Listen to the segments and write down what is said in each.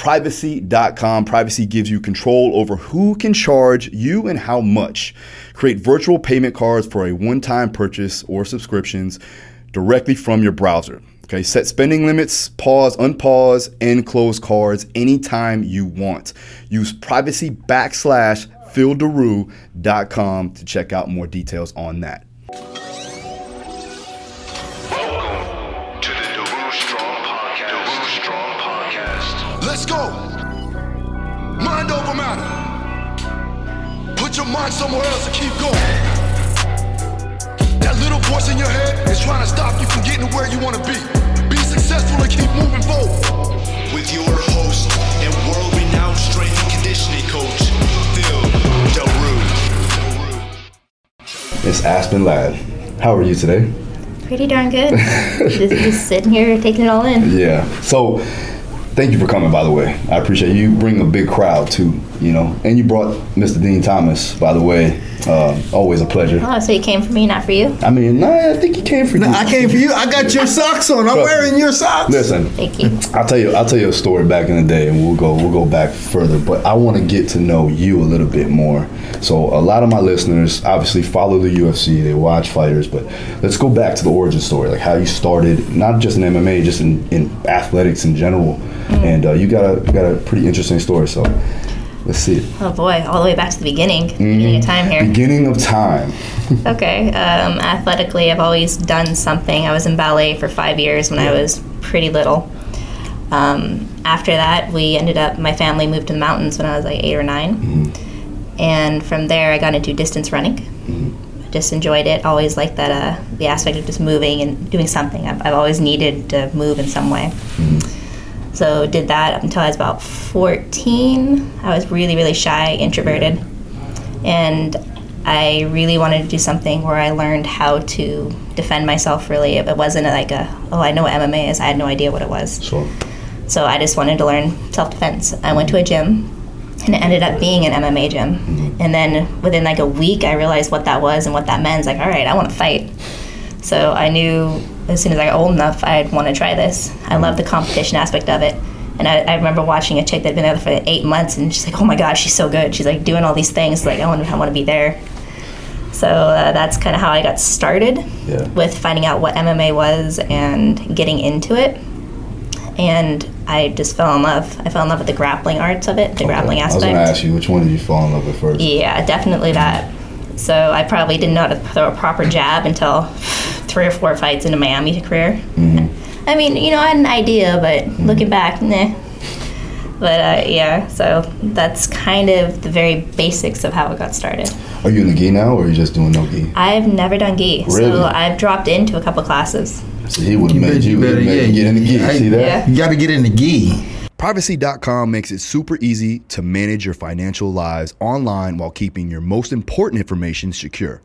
Privacy.com. Privacy gives you control over who can charge you and how much. Create virtual payment cards for a one-time purchase or subscriptions directly from your browser. Okay, set spending limits, pause, unpause, and close cards anytime you want. Use privacy.com to check out more details on that. Welcome to the Daru Strong Podcast. Daru Strong Podcast. Let's go. Mind over matter. Put your mind somewhere else and keep going. That little voice in your head is trying to stop you from getting to where you want to be. Be successful and keep moving forward. With your host and world-renowned strength and conditioning coach, Phil Daru. It's Aspen Ladd. How are you today? Pretty darn good. just sitting here taking it all in. Yeah. So, thank you for coming, by the way. I appreciate you. You bring a big crowd, too, you know. And you brought Mr. Dean Thomas, by the way. Always a pleasure. Oh, so you came for me, not for you? I mean, I think you came for you. I came for you. I got your socks on. I'm wearing your socks. Listen, thank you. I'll tell you a story back in the day, and we'll go back further. But I want to get to know you a little bit more. So a lot of my listeners obviously follow the UFC. They watch fighters, but let's go back to the origin story, like how you started, not just in MMA, just in athletics in general. And you got a pretty interesting story. So. Let's see it. Oh boy, all the way back to the beginning. Beginning of time here. Beginning of time. Okay. Athletically, I've always done something. I was in ballet for 5 years when I was pretty little. After that, my family moved to the mountains when I was like 8 or 9. Mm-hmm. And from there, I got into distance running. Mm-hmm. I just enjoyed it. Always liked that, the aspect of just moving and doing something. I've always needed to move in some way. Mm-hmm. So did that up until I was about 14. I was really, really shy, introverted. And I really wanted to do something where I learned how to defend myself, really. It wasn't like I know what MMA is. I had no idea what it was. Sure. So I just wanted to learn self-defense. I went to a gym, and it ended up being an MMA gym. Mm-hmm. And then within like a week, I realized what that was and what that meant. It's like, all right, I want to fight. So I knew as soon as I got old enough, I'd want to try this. I love the competition aspect of it. And I remember watching a chick that had been there for 8 months, and she's like, oh my God, she's so good. She's like doing all these things. Like, I want to be there. So that's kind of how I got started with finding out what MMA was and getting into it. And I just fell in love. I fell in love with the grappling arts of it, the grappling aspect. I was going to ask you, which one did you fall in love with first? Yeah, definitely that. So I probably didn't know how to throw a proper jab until 3 or 4 fights into my Miami career. Mm-hmm. I mean, you know, I had an idea, but looking back, nah. But so that's kind of the very basics of how it got started. Are you in the gi now, or are you just doing no gi? I've never done gi. Really? So I've dropped into a couple classes. So he would have made you better get in the gi. See that? Yeah. You got to get in the gi. Privacy.com makes it super easy to manage your financial lives online while keeping your most important information secure.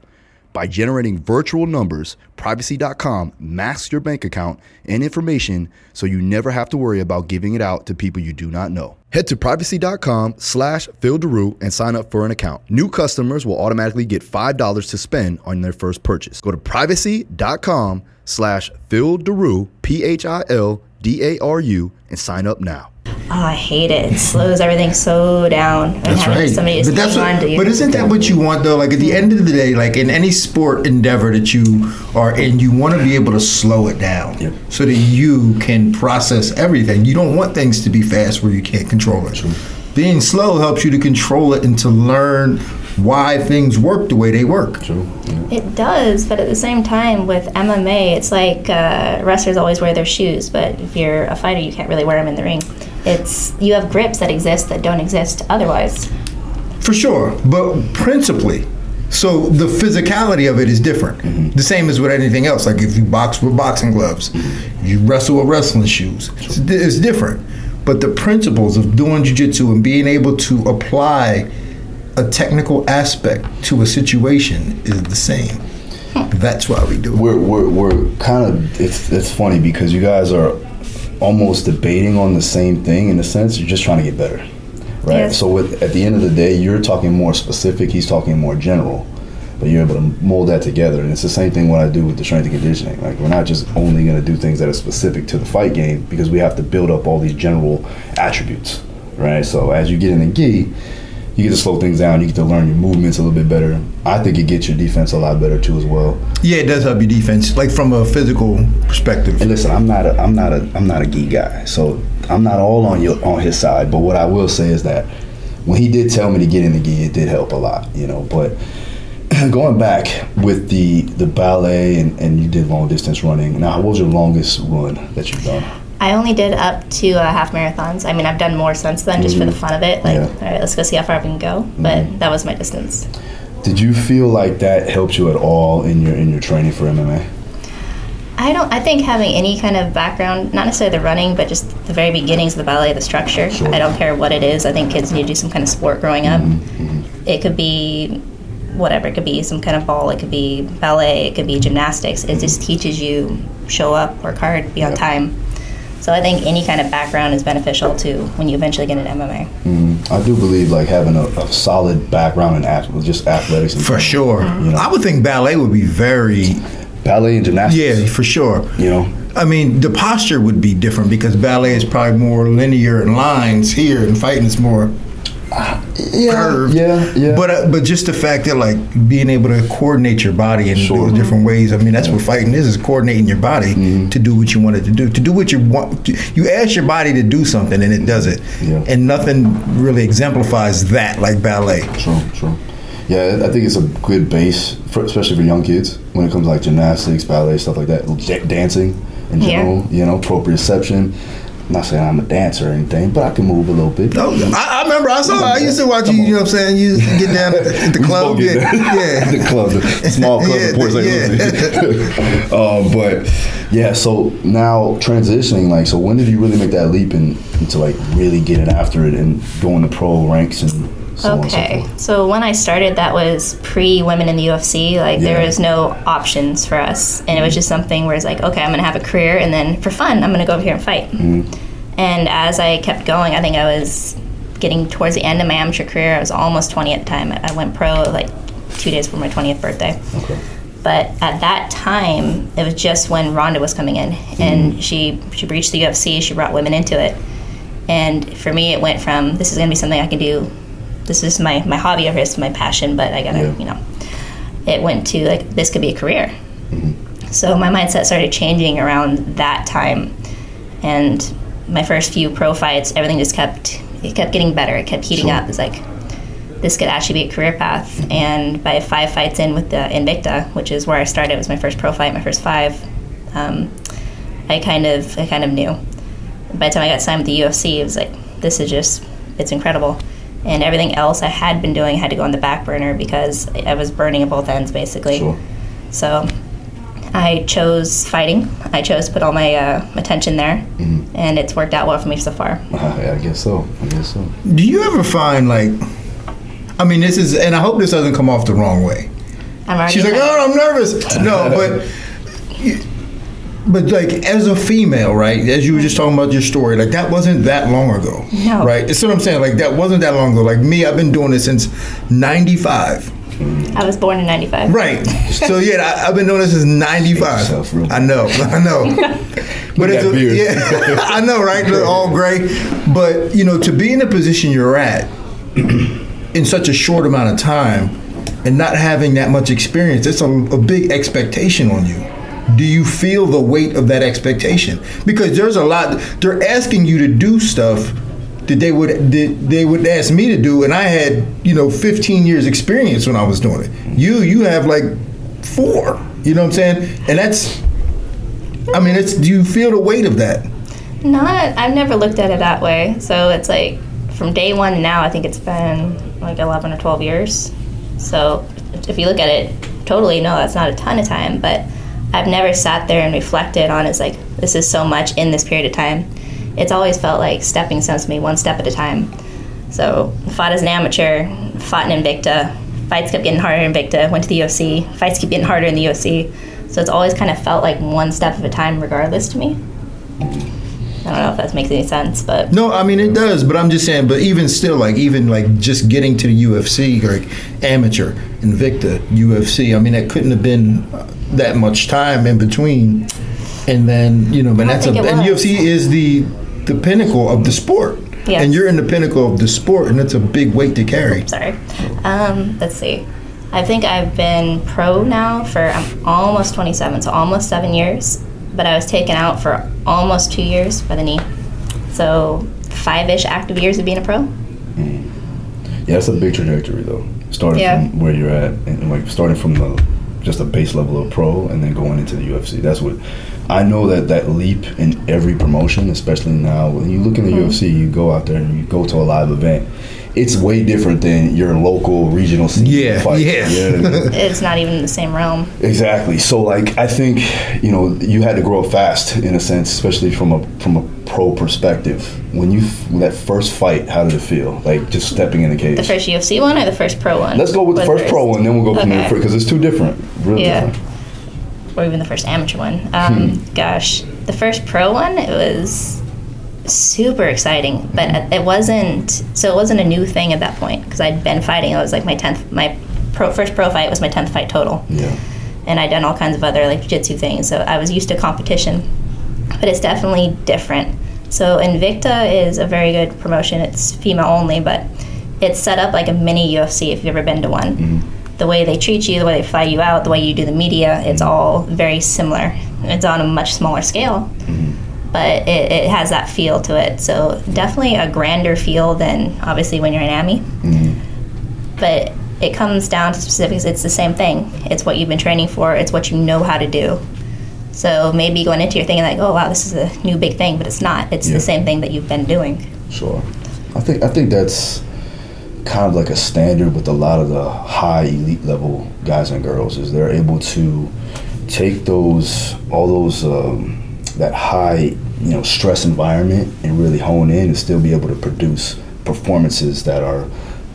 By generating virtual numbers, Privacy.com masks your bank account and information so you never have to worry about giving it out to people you do not know. Head to Privacy.com/Phil Daru and sign up for an account. New customers will automatically get $5 to spend on their first purchase. Go to Privacy.com/Phil Daru, PHILDARU, and sign up now. Oh, I hate it. It slows everything so down. That's right. Somebody just but isn't that what you want, though? Like, at the end of the day, like in any sport endeavor that you are in, you want to be able to slow it down so that you can process everything. You don't want things to be fast where you can't control it. Sure. Being slow helps you to control it and to learn why things work the way they work. True. Yeah. It does, but at the same time with MMA, it's like wrestlers always wear their shoes, but if you're a fighter, you can't really wear them in the ring. You have grips that exist that don't exist otherwise. For sure, but principally. So the physicality of it is different. Mm-hmm. The same as with anything else. Like if you box with boxing gloves, you wrestle with wrestling shoes. It's different. But the principles of doing jiu-jitsu and being able to apply a technical aspect to a situation is the same. That's why we do it. We're kind of, it's funny because you guys are almost debating on the same thing in a sense. You're just trying to get better, right? Yes. So at the end of the day, you're talking more specific, he's talking more general. but you're able to mold that together. And it's the same thing what I do with the strength and conditioning. Like, we're not just only going to do things that are specific to the fight game, because we have to build up all these general attributes, right? So as you get in the gi, you get to slow things down. You get to learn your movements a little bit better. I think it gets your defense a lot better too, as well. Yeah, it does help your defense, like from a physical perspective. And listen, I'm not a gi guy, so I'm not all on his side. But what I will say is that when he did tell me to get in the gi, it did help a lot, you know. But going back with the ballet and you did long distance running. Now, what was your longest run that you've done? I only did up to half marathons. I mean, I've done more since then, just for the fun of it. Like, all right, let's go see how far we can go. But that was my distance. Did you feel like that helped you at all in your training for MMA? I think having any kind of background, not necessarily the running, but just the very beginnings of the ballet, the structure. Sure. I don't care what it is. I think kids need to do some kind of sport growing up. Mm-hmm. It could be whatever. It could be some kind of ball. It could be ballet. It could be gymnastics. It just teaches you show up, work hard, be on time. So I think any kind of background is beneficial to when you eventually get an MMA. Mm-hmm. I do believe like having a solid background in just athletics. And for sure. You know? I would think ballet would be ballet and gymnastics. Yeah, for sure. You know? I mean, the posture would be different because ballet is probably more linear in lines here and fighting is more curved. Yeah. But just the fact that like being able to coordinate your body in those different ways. I mean, that's what fighting is coordinating your body to do what you want it to do. To do what you want. You ask your body to do something and it does it. Yeah. And nothing really exemplifies that like ballet. True. Yeah, I think it's a good base, especially for young kids, when it comes to like gymnastics, ballet, stuff like that. Dancing in general, you know, proprioception. I'm not saying I'm a dancer or anything, but I can move a little bit. No, I remember. I used to watch you, you know what I'm saying? You used to get down at the club. The club. The small club in Port St. Lucie. But, yeah, so now transitioning, like, so when did you really make that leap into, like, really getting after it and going to pro ranks and so when I started, that was pre-women in the UFC. Like, there was no options for us. And it was just something where it's like, okay, I'm going to have a career, and then for fun, I'm going to go over here and fight. Mm-hmm. And as I kept going, I think I was getting towards the end of my amateur career. I was almost 20 at the time. I went pro, like, 2 days before my 20th birthday. Okay. But at that time, it was just when Ronda was coming in. Mm-hmm. And she breached the UFC. She brought women into it. And for me, it went from, this is going to be something I can do. This is my hobby, or it's my passion, but I gotta, you know. It went to, like, this could be a career. Mm-hmm. So my mindset started changing around that time. And my first few pro fights, everything just kept getting better. It kept heating up. It's like, this could actually be a career path. Mm-hmm. And by 5 fights in with the Invicta, which is where I started, it was my first pro fight, my first 5, I kind of knew. By the time I got signed with the UFC, it was like, this is just, it's incredible. And everything else I had been doing had to go on the back burner because I was burning at both ends, basically. Sure. So I chose fighting. I chose to put all my attention there, and it's worked out well for me so far. Yeah, I guess so. Do you ever find, like, I mean, this is, and I hope this doesn't come off the wrong way. She's like, oh, I'm nervous. No, But, like, as a female, right, as you were just talking about your story, like, that wasn't that long ago, right? That's what I'm saying. Like, that wasn't that long ago. Like, me, I've been doing this since 95. I was born in 95. Right. So, yeah, I've been doing this since 95. Yourself, really. I know. But it's I know, right? They're all gray. But, you know, to be in the position you're at in such a short amount of time and not having that much experience, it's a big expectation on you. Do you feel the weight of that expectation? Because there's a lot. They're asking you to do stuff that they would ask me to do, and I had 15 years experience when I was doing it. You have like 4. You know what I'm saying? And that's. I mean, it's. Do you feel the weight of that? I've never looked at it that way. So it's like from day one to now, I think it's been like 11 or 12 years. So if you look at it totally, no, that's not a ton of time, but. I've never sat there and reflected on it's like, this is so much in this period of time. It's always felt like stepping stones to me, one step at a time. So fought as an amateur, fought in Invicta, fights kept getting harder in Invicta, went to the UFC, fights keep getting harder in the UFC. So it's always kind of felt like one step at a time regardless to me. I don't know if that makes any sense, but no, I mean it does. But I'm just saying. But even still, like even like just getting to the UFC, like amateur, Invicta, UFC. I mean, that couldn't have been that much time in between. And then you know, but that's and UFC is the pinnacle of the sport. Yes. And you're in the pinnacle of the sport, and it's a big weight to carry. Sorry. Let's see. I think I've been pro now for I'm almost 27, so almost 7 years. But I was taken out for almost 2 years by the knee. So 5-ish active years of being a pro. Mm. Yeah, that's a big trajectory, though. Starting from where you're at, and like starting from the just a base level of pro, and then going into the UFC. That's what... I know that leap in every promotion, especially now, when you look in the UFC, you go out there and you go to a live event. It's way different than your local regional scene fight. Yeah, you know what I mean? It's not even in the same realm. Exactly. So, like, I think you know you had to grow up fast in a sense, especially from a pro perspective. When you that first fight, how did it feel? Like just stepping in the cage. The first UFC one or the first pro one? Let's go with the first pro one, then we'll go from there because it's two different, really different. Or even the first amateur one. Gosh, the first pro one, it was super exciting, but it wasn't a new thing at that point because I'd been fighting. It was like my 10th, first pro fight was my 10th fight total. Yeah. And I'd done all kinds of other like jiu-jitsu things, so I was used to competition, but it's definitely different. So Invicta is a very good promotion. It's female only, but it's set up like a mini UFC if you've ever been to one. Mm-hmm. The way they treat you, the way they fly you out, the way you do the media, it's all very similar. It's on a much smaller scale, but it has that feel to it. So definitely a grander feel than obviously when you're in AMI. But it comes down to specifics. It's the same thing. It's what you've been training for. It's what you know how to do. So maybe going into your thing and like, oh, wow, this is a new big thing, but it's not. It's the same thing that you've been doing. Sure. I think that's kind of like a standard with a lot of the high elite level guys and girls is they're able to take that high, you know, stress environment and really hone in and still be able to produce performances that are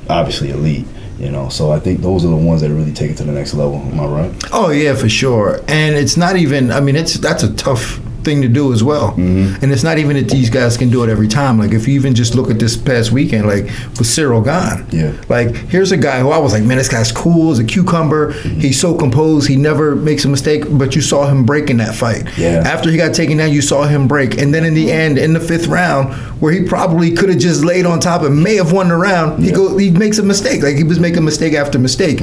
obviously elite, you know. So I think those are the ones that really take it to the next level. Am I right? Oh yeah, for sure. And it's not even, I mean, that's a tough thing to do as well. And it's not even that these guys can do it every time. Like if you even just look at this past weekend, like with Cyril gone, like here's a guy who I was like, man, this guy's cool as a cucumber. He's so composed, he never makes a mistake, but you saw him break in that fight. After he got taken down, you saw him break, and then in the end, in the fifth round where he probably could have just laid on top and may have won the round, he makes a mistake. Like he was making mistake after mistake,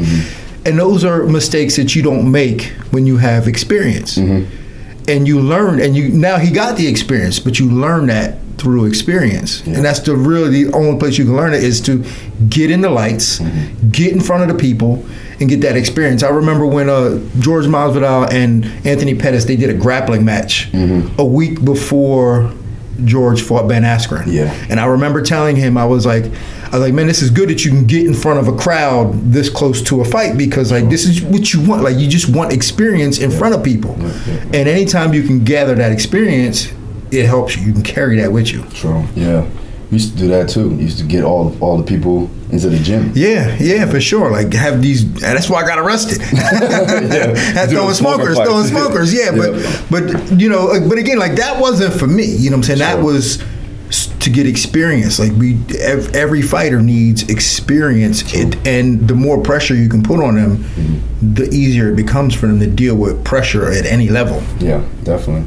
and those are mistakes that you don't make when you have experience. And you learn, and you now he got the experience, but you learn that through experience. And that's the only place you can learn it is to get in the lights, get in front of the people, and get that experience. I remember when George Masvidal and Anthony Pettis, they did a grappling match a week before George fought Ben Askren. And I remember telling him, I was like, man, this is good that you can get in front of a crowd this close to a fight because, like, this is what you want. Like, you just want experience in front of people. And anytime you can gather that experience, it helps you. You can carry that with you. True. Yeah. We used to do that, too. We used to get all the people into the gym. Yeah, for sure. Like, have these... That's why I got arrested. Throwing smokers. But, you know, but again, like, that wasn't for me. You know what I'm saying? Sure. That was... to get experience. Like every fighter needs experience, and the more pressure you can put on them, the easier it becomes for them to deal with pressure at any level. Yeah, definitely.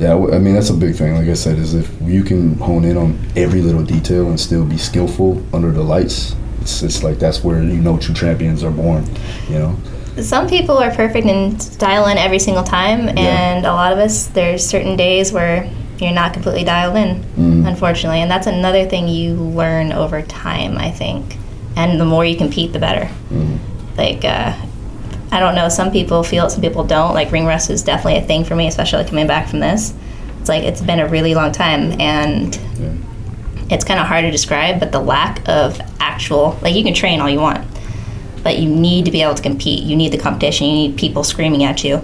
Yeah, I mean, that's a big thing, like I said, is if you can hone in on every little detail and still be skillful under the lights, it's like that's where you know true champions are born, you know? Some people are perfect and dial in every single time, and a lot of us, there's certain days where you're not completely dialed in, unfortunately. And that's another thing you learn over time, I think. And the more you compete, the better. Like, I don't know, some people feel it, some people don't. Like, ring rust is definitely a thing for me, especially coming back from this. It's like, it's been a really long time, and it's kind of hard to describe, but the lack of actual, like, you can train all you want, but you need to be able to compete. You need the competition. You need people screaming at you.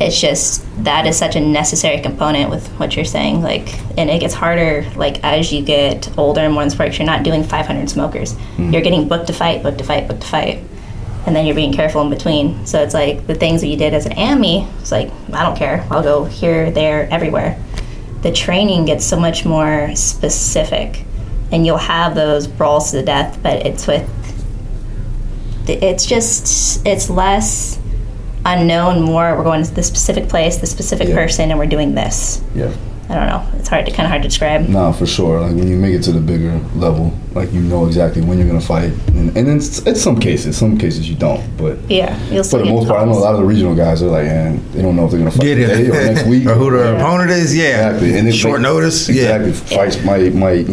It's just that is such a necessary component with what you're saying, like, and it gets harder like as you get older and more in sports. You're not doing 500 smokers. You're getting booked to fight, and then you're being careful in between. So it's like the things that you did as an AMI, it's like I don't care, I'll go here, there, everywhere. the training gets so much more specific, and you'll have those brawls to the death, but it's less unknown, more we're going to the specific place, the specific person, and we're doing this. Yeah. I don't know. It's hard to kind of describe. No, for sure. Like when you make it to the bigger level, like you know exactly when you're gonna fight, and it's some cases you don't, but yeah, you'll still for the most part, I know a lot of the regional guys are like, man, they don't know if they're gonna fight today or next week or who their opponent is. Yeah, exactly. And short notice. Exactly. Yeah. Fights might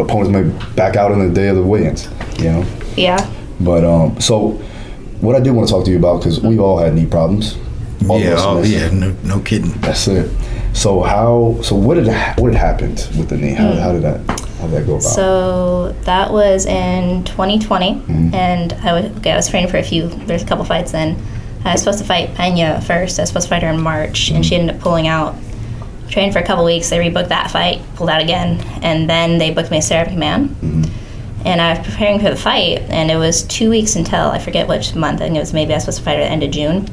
opponents might back out on the day of the weigh-ins. You know. Yeah. But so what I did want to talk to you about, because we all had knee problems. No kidding. That's it. So what had happened with the knee? How did that go about? So that was in 2020, and I was training for there's a couple fights in. I was supposed to fight Pena first. I was supposed to fight her in March, and she ended up pulling out. Trained for a couple weeks, they rebooked that fight, pulled out again, and then they booked me a Seraphim. And I was preparing for the fight, and it was 2 weeks until, I forget which month, I think it was maybe I was supposed to fight her at the end of June.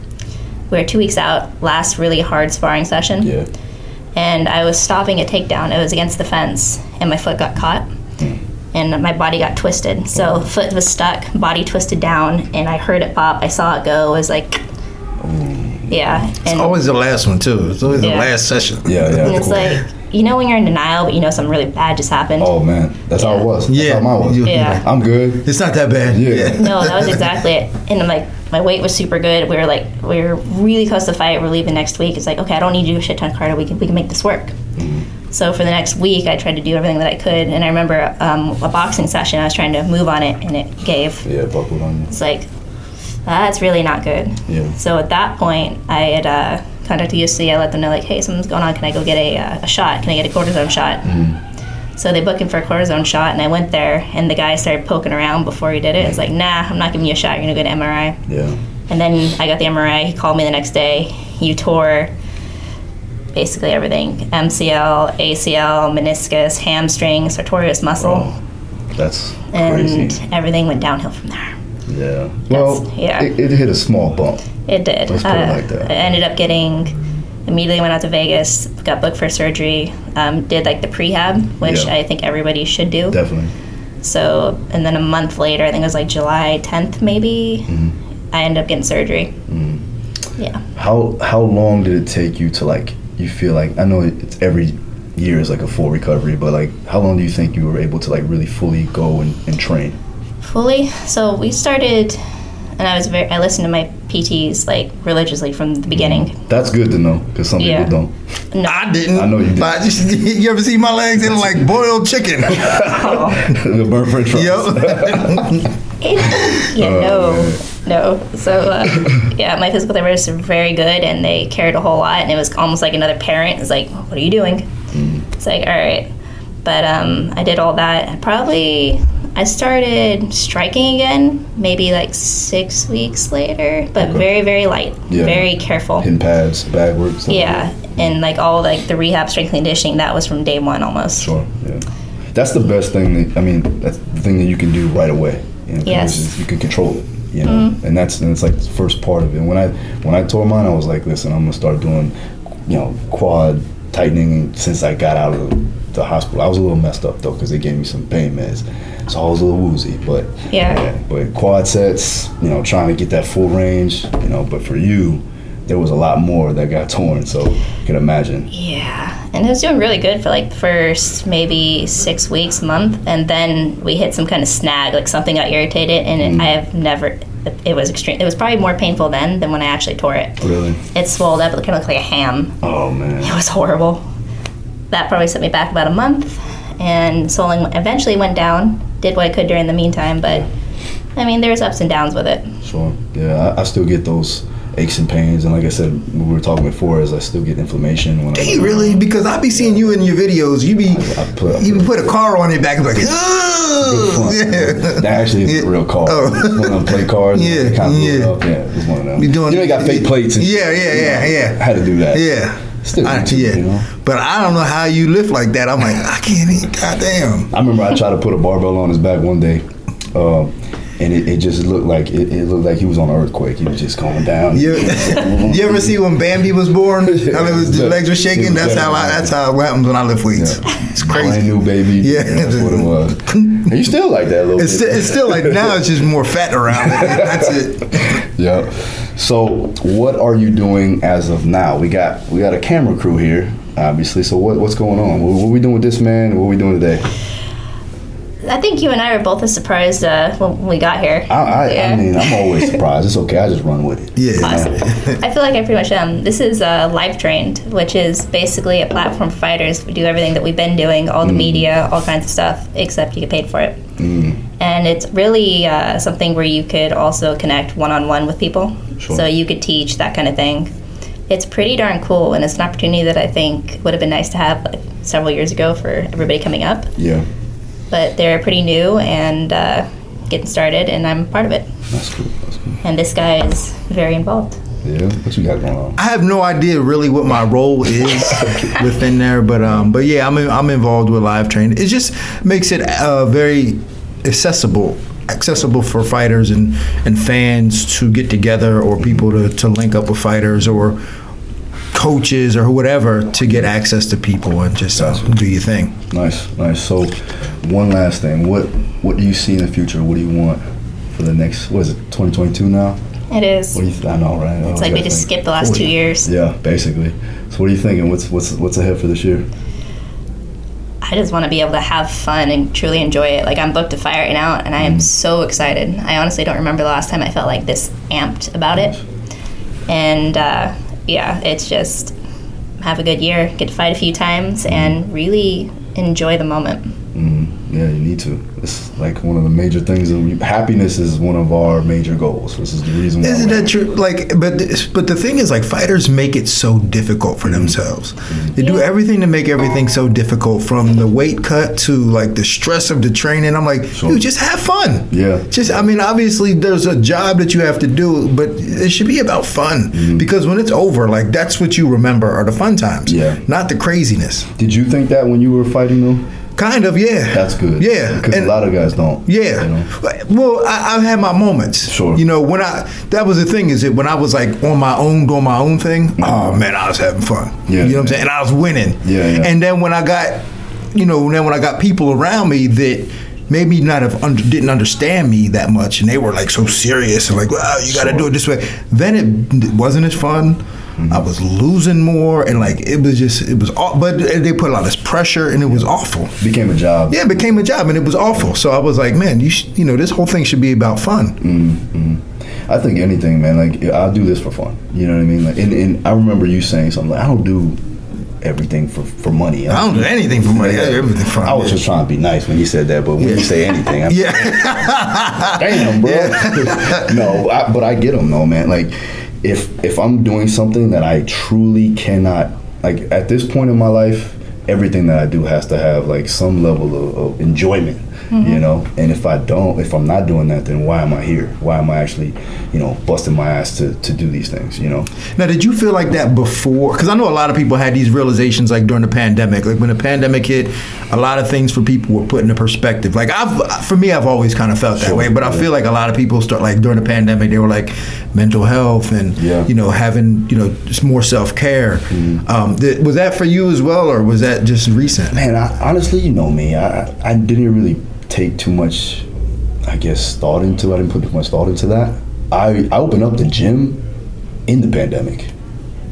We were 2 weeks out, last really hard sparring session. Yeah. And I was stopping a takedown. It was against the fence, and my foot got caught, and my body got twisted. So foot was stuck, body twisted down, and I heard it pop. I saw it go. It was like, It's always the last one, too. It's always the last session. Yeah. And it's like, you know when you're in denial, but you know something really bad just happened. Oh, man. That's how it was. That's how mine was. Yeah. I'm good. It's not that bad. Yeah. No, that was exactly it. And I'm like, my weight was super good. We were really close to the fight. We're leaving next week. It's like, okay, I don't need to do a shit ton of cardio. We can make this work. So for the next week, I tried to do everything that I could. And I remember a boxing session. I was trying to move on it, and it gave. Yeah, it buckled on you. It's like, that's really not good. Yeah. So at that point, I had contacted USC. I let them know, like, hey, something's going on. Can I go get a shot? Can I get a cortisone shot? So they booked him for a cortisone shot, and I went there, and the guy started poking around before he did it. It's like, nah, I'm not giving you a shot. You're going to go to MRI. Yeah. And then I got the MRI. He called me the next day. You tore basically everything, MCL, ACL, meniscus, hamstring, sartorius muscle. Wow. That's crazy. And everything went downhill from there. Yeah. Well, it hit a small bump. It did. Let's put it like that. I ended up immediately went out to Vegas, got booked for surgery, did the prehab, which I think everybody should do. Definitely. So, and then a month later, I think it was July 10th maybe, I ended up getting surgery. Yeah. How long did it take you to you feel like, I know it's every year is a full recovery, but how long do you think you were able to really fully go and train? Fully. So we started, and I listened to my PTs religiously from the beginning. That's good to know, because some people don't. No, I didn't. I know you didn't. You ever see my legs? They look like boiled chicken. The burnt French fries. Yep. No. So my physical therapists are very good, and they cared a whole lot, and it was almost like another parent. It's like, what are you doing? It's like, all right. But I did all that. I started striking again maybe 6 weeks later, but very, very light, very careful. Pin pads, bag work, stuff. Yeah, and all the rehab, strength conditioning, that was from day one almost. Sure, yeah. That's the best thing, that's the thing that you can do right away. Yes. You can control it, and that's the first part of it. When I tore mine, I was like, listen, I'm gonna start doing, quad tightening. Since I got out of the hospital, I was a little messed up though, because they gave me some pain meds, so I was a little woozy. But but quad sets, trying to get that full range, But for you, there was a lot more that got torn, so you can imagine. Yeah, and I was doing really good for the first maybe 6 weeks, month, and then we hit some kind of snag, something got irritated, and it was extreme. It was probably more painful then than when I actually tore it. Really? It swelled up, it kind of looked like a ham. Oh, man. It was horrible. That probably set me back about a month, and swelling eventually went down, did what I could during the meantime, but, there was ups and downs with it. Sure, yeah, I still get those aches and pains, and like I said, we were talking before, is I still get inflammation. Really? Because I be seeing you in your videos, you put a car on it back and be like, ugh! Yeah. That actually is a real car. Oh. One of them plate cars. Yeah. Kind of up. Yeah, it's one of them. You ain't got fake plates. And I had to do that. Yeah. Still but I don't know how you lift like that. I'm like, I can't even, goddamn. I remember I tried to put a barbell on his back one day. and it just looked like it looked like he was on an earthquake. He was just going down. You ever see when Bambi was born? I mean, his legs were shaking. That's how it happens when I lift weights. Yeah. It's crazy. Brand new baby. Yeah, that's what it was. And you still like that a little bit. It's still like now. It's just more fat around it. That's it. Yeah. So what are you doing as of now? We got a camera crew here, obviously. So what's going on? What are we doing with this man? And what are we doing today? I think you and I were both as surprised when we got here. I mean, I'm always surprised. It's okay. I just run with it. Yeah. Awesome. I feel like I pretty much am. This is Live Trained, which is basically a platform for fighters. We do everything that we've been doing, all the media, all kinds of stuff, except you get paid for it. And it's really something where you could also connect one-on-one with people. Sure. So you could teach, that kind of thing. It's pretty darn cool, and it's an opportunity that I think would have been nice to have like, several years ago for everybody coming up. Yeah. But they're pretty new and getting started, and I'm part of it. That's cool. And this guy is very involved. Yeah, what you got going on? I have no idea really what my role is within there, but yeah, I'm involved with Live Trained. It just makes it very accessible for fighters and fans to get together, or people to link up with fighters or coaches or whatever to get access to people and just do your thing. Nice. So one last thing, what do you see in the future? What do you want for the next, what is it, 2022 now? It is. What do you I know, right? It's like we just skipped the last 2 years. Yeah, basically. So what are you thinking? What's ahead for this year? I just want to be able to have fun and truly enjoy it. Like, I'm booked to fight right now, and I am so excited. I honestly don't remember the last time I felt like this amped about it. And yeah, it's just have a good year, get to fight a few times, and really enjoy the moment. Yeah, you need to. It's like one of the major things. Happiness is one of our major goals. This is the reason why. Isn't that true? Like, but the thing is, like, fighters make it so difficult for themselves. They do everything to make everything so difficult, from the weight cut to, like, the stress of the training. I'm like, dude, just have fun. Yeah. Just, I mean, obviously, there's a job that you have to do, but it should be about fun. Because when it's over, like, that's what you remember are the fun times, not the craziness. Did you think that when you were fighting them? Kind of, yeah. That's good. Yeah. Because a lot of guys don't. Yeah. You know? Well, I've had my moments. Sure. You know, when that was the thing, is that when I was like on my own, doing my own thing, oh man, I was having fun. Yeah. You know what I'm saying? And I was winning. Yeah. And then when I got, people around me that maybe didn't understand me that much, and they were like so serious and like, wow, you got to do it this way. Then it wasn't as fun. I was losing more, and like it was but they put a lot of pressure, and it was awful. Became a job, and it was awful. So I was like, man, this whole thing should be about fun. I think anything, man, like, I'll do this for fun. You know what I mean? Like, and I remember you saying something like, I don't do everything for money. I don't do anything for money. I do everything for money. I was just trying to be nice when you said that, but when you say anything, I'm damn, bro. Yeah. But I get them though, man. Like, If I'm doing something that I truly cannot, like, at this point in my life, everything that I do has to have like some level of enjoyment, you know. And if I'm not doing that, then why am I here? Why am I actually, busting my ass to do these things, you know? Now, did you feel like that before? Because I know a lot of people had these realizations like during the pandemic. Like when the pandemic hit, a lot of things for people were put into perspective. Like I've always kind of felt that way, but I feel like a lot of people start like during the pandemic they were like mental health and having just more self care. Was that for you as well, or was that just recent? Man, honestly, you know me. I didn't really take too much, I guess, thought into it. I didn't put too much thought into that. I opened up the gym in the pandemic,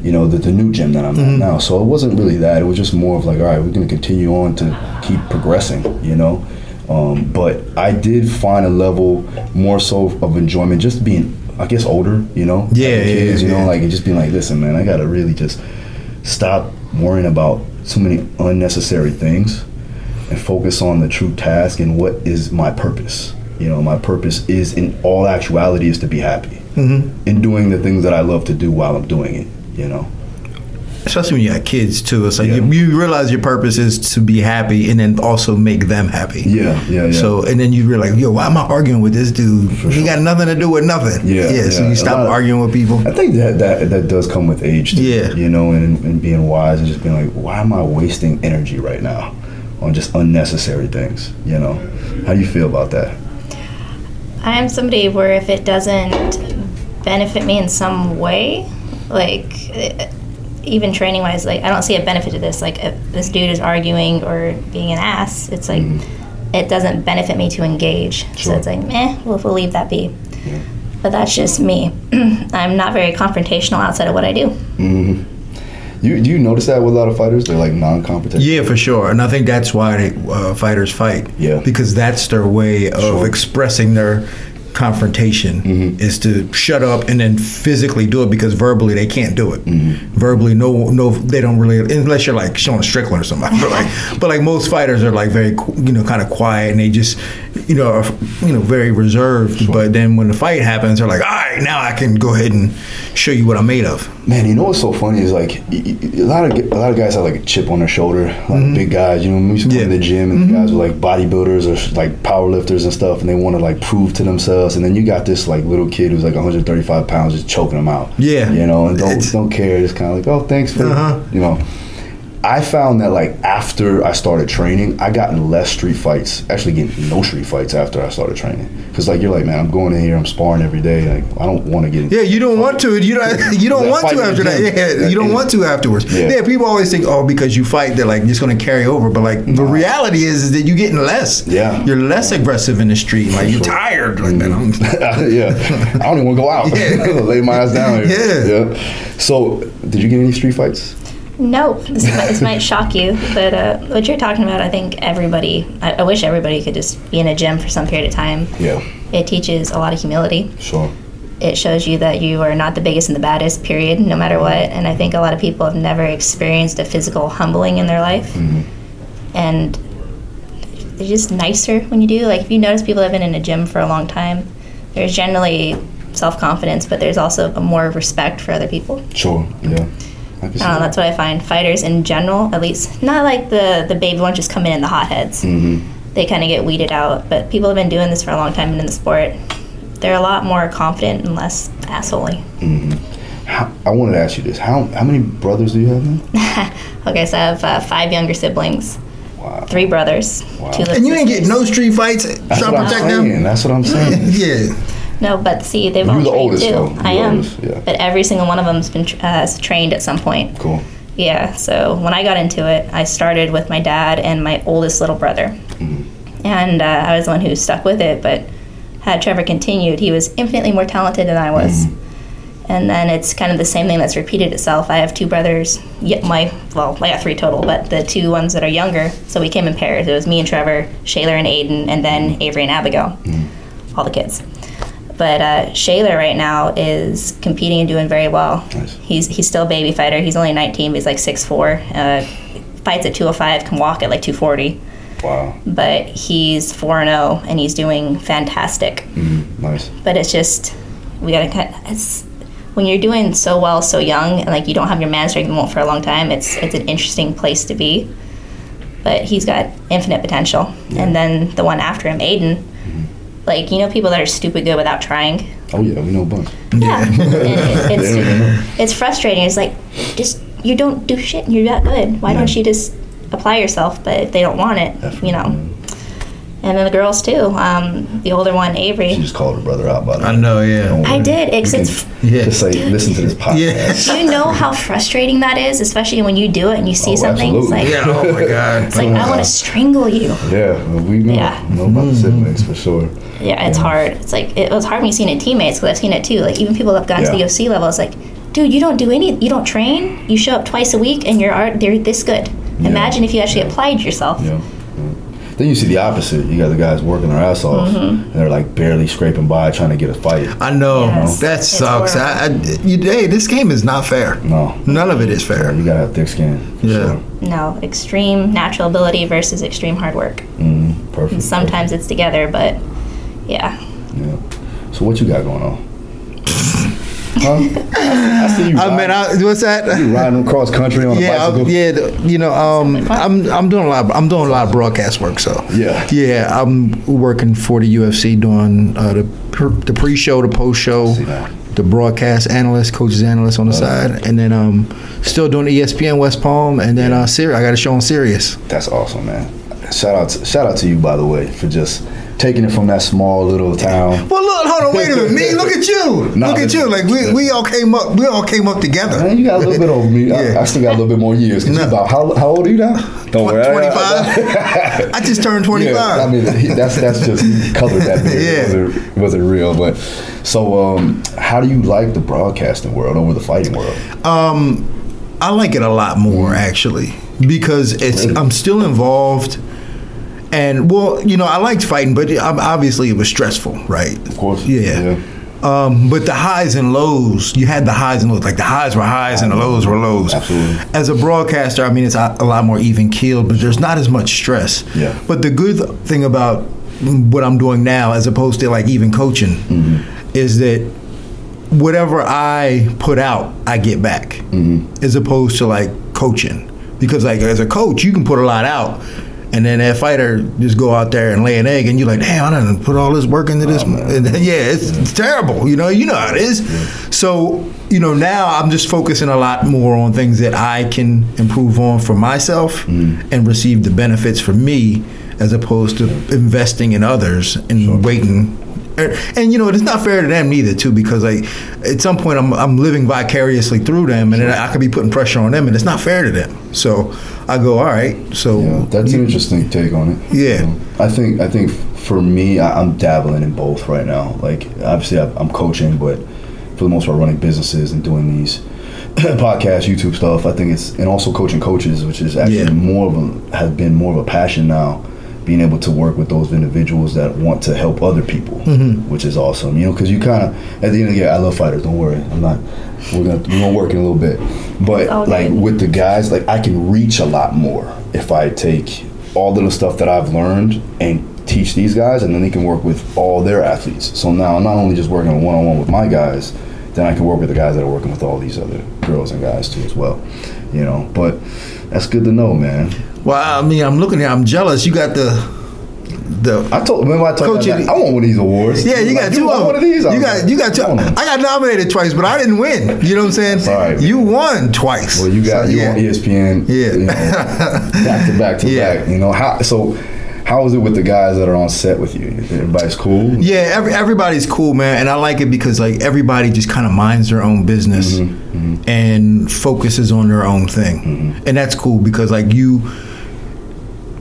the new gym that I'm at now. So it wasn't really that. It was just more of like, all right, we're going to continue on to keep progressing, But I did find a level more so of enjoyment, just being, I guess, older, like and just being like, listen, man, I got to really just stop worrying about so many unnecessary things and focus on the true task and what is my purpose. My purpose is, in all actuality, is to be happy and doing the things that I love to do while I'm doing it, Especially when you got kids, too. It's like you realize your purpose is to be happy and then also make them happy. Yeah. So, and then you realize, why am I arguing with this dude? He got nothing to do with nothing. Yeah. So you stop arguing with people. I think that does come with age, too. Yeah. And being wise and just being like, why am I wasting energy right now on just unnecessary things, How do you feel about that? I am somebody where if it doesn't benefit me in some way, like even training wise, like I don't see a benefit to this. Like if this dude is arguing or being an ass, it's like it doesn't benefit me to engage. Sure. So it's like, meh, we'll leave that be. Yeah. But that's just me. I'm not very confrontational outside of what I do. Mm-hmm. Do you notice that with a lot of fighters? They're like non-competitive. Yeah, for sure. And I think that's why fighters fight. Yeah. Because that's their way of expressing their confrontation is to shut up and then physically do it, because verbally they can't do it. Mm-hmm. Verbally, no, they don't really, unless you're like Sean Strickland or somebody. But like most fighters are like very, kind of quiet, and they just, are very reserved. Sure. But then when the fight happens, they're like, all right, now I can go ahead and show you what I'm made of. Man, you know what's so funny is like a lot of guys have like a chip on their shoulder, like big guys. When we used to go in the gym, and the guys were like bodybuilders or like powerlifters and stuff, and they want to like prove to themselves. And then you got this like little kid who's like 135 pounds just choking them out. Yeah, and don't care. Just kind of like, oh, thanks for I found that like after I started training, I got in less street fights. Actually, getting no street fights after I started training, because like you're like, man, I'm going in here, I'm sparring every day. Like I don't want to get in. Yeah, you don't want to. You don't want to after that. Yeah, you don't want to afterwards. Yeah, people always think, oh, because you fight, they're like just going to carry over. But like the reality is that you're getting less. Yeah, you're less aggressive in the street. Like you're tired. Like man, I'm I don't even want to go out. Yeah. Lay my ass down here. Yeah. So, did you get any street fights? No, this might shock you, but what you're talking about, I think everybody, I wish everybody could just be in a gym for some period of time. Yeah. It teaches a lot of humility. Sure. It shows you that you are not the biggest and the baddest, period, no matter what. And I think a lot of people have never experienced a physical humbling in their life. Mm-hmm. And they're just nicer when you do. Like, if you notice people that have been in a gym for a long time, there's generally self-confidence, but there's also a more respect for other people. Sure, yeah. That's what I find. Fighters in general, at least, not like the baby ones just come in the hotheads. Mm-hmm. They kind of get weeded out. But people have been doing this for a long time and in the sport, they're a lot more confident and less assholey. Mm-hmm. I wanted to ask you this. How many brothers do you have now? Okay, so I have 5 younger siblings. Wow. 3 brothers. Wow. 2 little sisters. You didn't get no street fights trying to protect them? That's what I'm saying. Yeah. No, but see, they've all trained too. Though. I am. Oldest, yeah. But every single one of them has been trained at some point. Cool. Yeah, so when I got into it, I started with my dad and my oldest little brother. Mm-hmm. And I was the one who stuck with it, but had Trevor continued, he was infinitely more talented than I was. Mm-hmm. And then it's kind of the same thing that's repeated itself. I have 2 brothers. I got 3 total, but the 2 ones that are younger, so we came in pairs. It was me and Trevor, Shayler and Aiden, and then Avery and Abigail. Mm-hmm. All the kids. But Shayler right now is competing and doing very well. Nice. He's still a baby fighter. He's only 19, but he's like 6'4". Fights at 205, can walk at like 240. Wow. But he's 4-0, and he's doing fantastic. Mm-hmm. Nice. But it's just, we got to when you're doing so well so young, and like you don't have your man strength for a long time, it's an interesting place to be. But he's got infinite potential. Yeah. And then the one after him, Aiden, like, people that are stupid good without trying? Oh, yeah, we know a bunch. Yeah. It's frustrating. It's like, just, you don't do shit and you're that good. Why don't you just apply yourself? But if they don't want it, And then the girls, too. The older one, Avery. She just called her brother out by the way. I know, yeah. I did. Just like, listen to this podcast. Yeah. You know how frustrating that is, especially when you do it and you see something. It's like, oh, my God. It's like, I want to strangle you. Yeah, we know. Yeah. Know about the siblings, for sure. Yeah, it's hard. It's like, it was hard when you seen it in teammates, because I've seen it, too. Like, even people that have gotten to the UFC level, it's like, dude, you don't train. You show up twice a week, and they're this good. Yeah. Imagine if you actually applied yourself. Yeah. Then you see the opposite. You got the guys working their ass off, and they're like barely scraping by, trying to get a fight. I know that sucks. Hey, this game is not fair. No, none of it is fair. You gotta have thick skin. Yeah. Sure. No, extreme natural ability versus extreme hard work. Mm-hmm. Perfect. And sometimes it's together, but yeah. Yeah. So what you got going on? I see you. I mean, what's that? You riding cross country on a bicycle? I'm doing a lot. I'm doing a lot of broadcast work. So yeah, I'm working for the UFC, doing the pre-show, the post-show, the broadcast analyst, coaches analyst on the side, and then still doing ESPN West Palm, and then Sirius. I got a show on Sirius. That's awesome, man. Shout out to you, by the way, for just taking it from that small little town. Well, look, hold on, wait a minute, me. Look at you. Nah, look at you. Like we all came up together. Man, you got a little bit over me. Yeah. I still got a little bit more years. No. About how old are you now? Don't worry. 25. I just turned 25. Yeah, I mean, that's just he covered that. Bit. Yeah, it wasn't real. But so, how do you like the broadcasting world over the fighting world? I like it a lot more actually because I'm still involved. And, well, you know, I liked fighting, but obviously it was stressful, right? Of course. Yeah. But the highs and lows, you had the highs and lows. Like, the highs were highs and the lows were lows. Absolutely. As a broadcaster, I mean, it's a lot more even keeled, but there's not as much stress. Yeah. But the good thing about what I'm doing now, as opposed to, like, even coaching, mm-hmm. is that whatever I put out, I get back, mm-hmm. as opposed to, like, coaching. Because, like, as a coach, you can put a lot out, and then that fighter just go out there and lay an egg, and you're like, damn, I done put all this work into this. And then, it's terrible. You know how it is. Yeah. So, now I'm just focusing a lot more on things that I can improve on for myself and receive the benefits for me, as opposed to investing in others and waiting. And it's not fair to them either, too, because like at some point I'm living vicariously through them, and then I could be putting pressure on them, and it's not fair to them. So I go, all right. So that's an interesting take on it. Yeah, I think for me, I'm dabbling in both right now. Like obviously I'm coaching, but for the most part, running businesses and doing these podcasts, YouTube stuff. I think it's and also coaching coaches, which is actually has been more of a passion now. Being able to work with those individuals that want to help other people, mm-hmm. which is awesome, because you kind of, at the end of the year, I love fighters, don't worry, we're gonna work in a little bit, but like with the guys, like I can reach a lot more if I take all the stuff that I've learned and teach these guys, and then they can work with all their athletes. So now I'm not only just working one-on-one with my guys, then I can work with the guys that are working with all these other girls and guys too as well, but that's good to know, man. Well, I mean, I'm looking here. I'm jealous. You got the. I told you, I won one of these awards. Yeah, you got two of them. One of these. You got two. I got nominated twice, but I didn't win. You know what I'm saying? Sorry, you won twice. Well, you on ESPN. Yeah. Back to back. How is it with the guys that are on set with you? Everybody's cool. Yeah, everybody's cool, man, and I like it because like everybody just kind of minds their own business and focuses on their own thing, and that's cool because like you.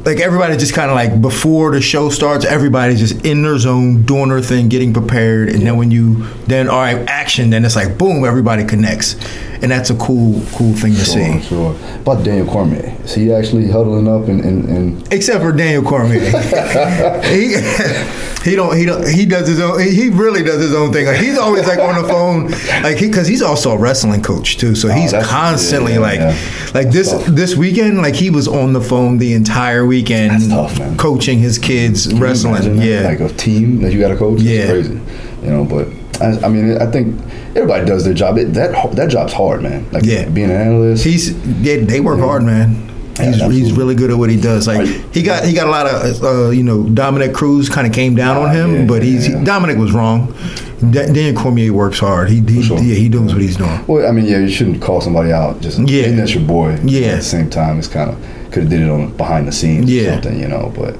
Like everybody just kind of like before the show starts, everybody's just in their zone, doing their thing, getting prepared, and then when you all right, action, then it's like boom, everybody connects, and that's a cool thing to see. Sure. About Daniel Cormier, is he actually huddling up and except for Daniel Cormier, he really does his own thing. Like he's always like on the phone, like because he's also a wrestling coach too, so he's constantly like this weekend, like he was on the phone the entire week. That's tough, man. Coaching his kids, wrestling, like a team that you got to coach. Yeah, it's crazy, But I mean, I think everybody does their job. That job's hard, man. Like being an analyst, they work hard, man. He's really good at what he does. Like he got a lot of Dominic Cruz kind of came down on him, but Dominic was wrong. Daniel Cormier works hard. He does what he's doing. Well, I mean, you shouldn't call somebody out. Just and that's your boy. Yeah, at the same time, it's kind of. Could have did it on behind the scenes or something, but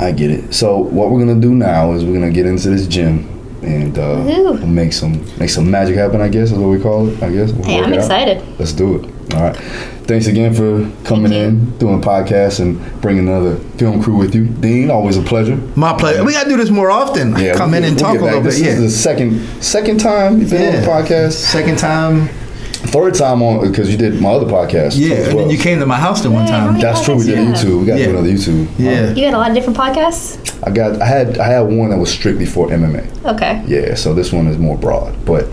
I get it. So what we're gonna do now is we're gonna get into this gym and we'll make some magic happen, I guess is what we call it. I guess. Hey, I'm excited. Let's do it. All right. Thanks again for coming in, doing a podcast, and bringing another film crew with you. Dean, always a pleasure. My pleasure. We got to do this more often. Yeah, come in and talk a little bit. This is the second time you've been on the podcast. Second time. Third time on, because you did my other podcast. Yeah, well. And then you came to my house the one time. That's true. We did YouTube. We got to do another YouTube. Yeah, you got a lot of different podcasts. I had one that was strictly for MMA. Okay. Yeah, so this one is more broad, but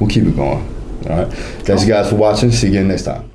we'll keep it going. All right. Thanks, you guys, for watching. See you again next time.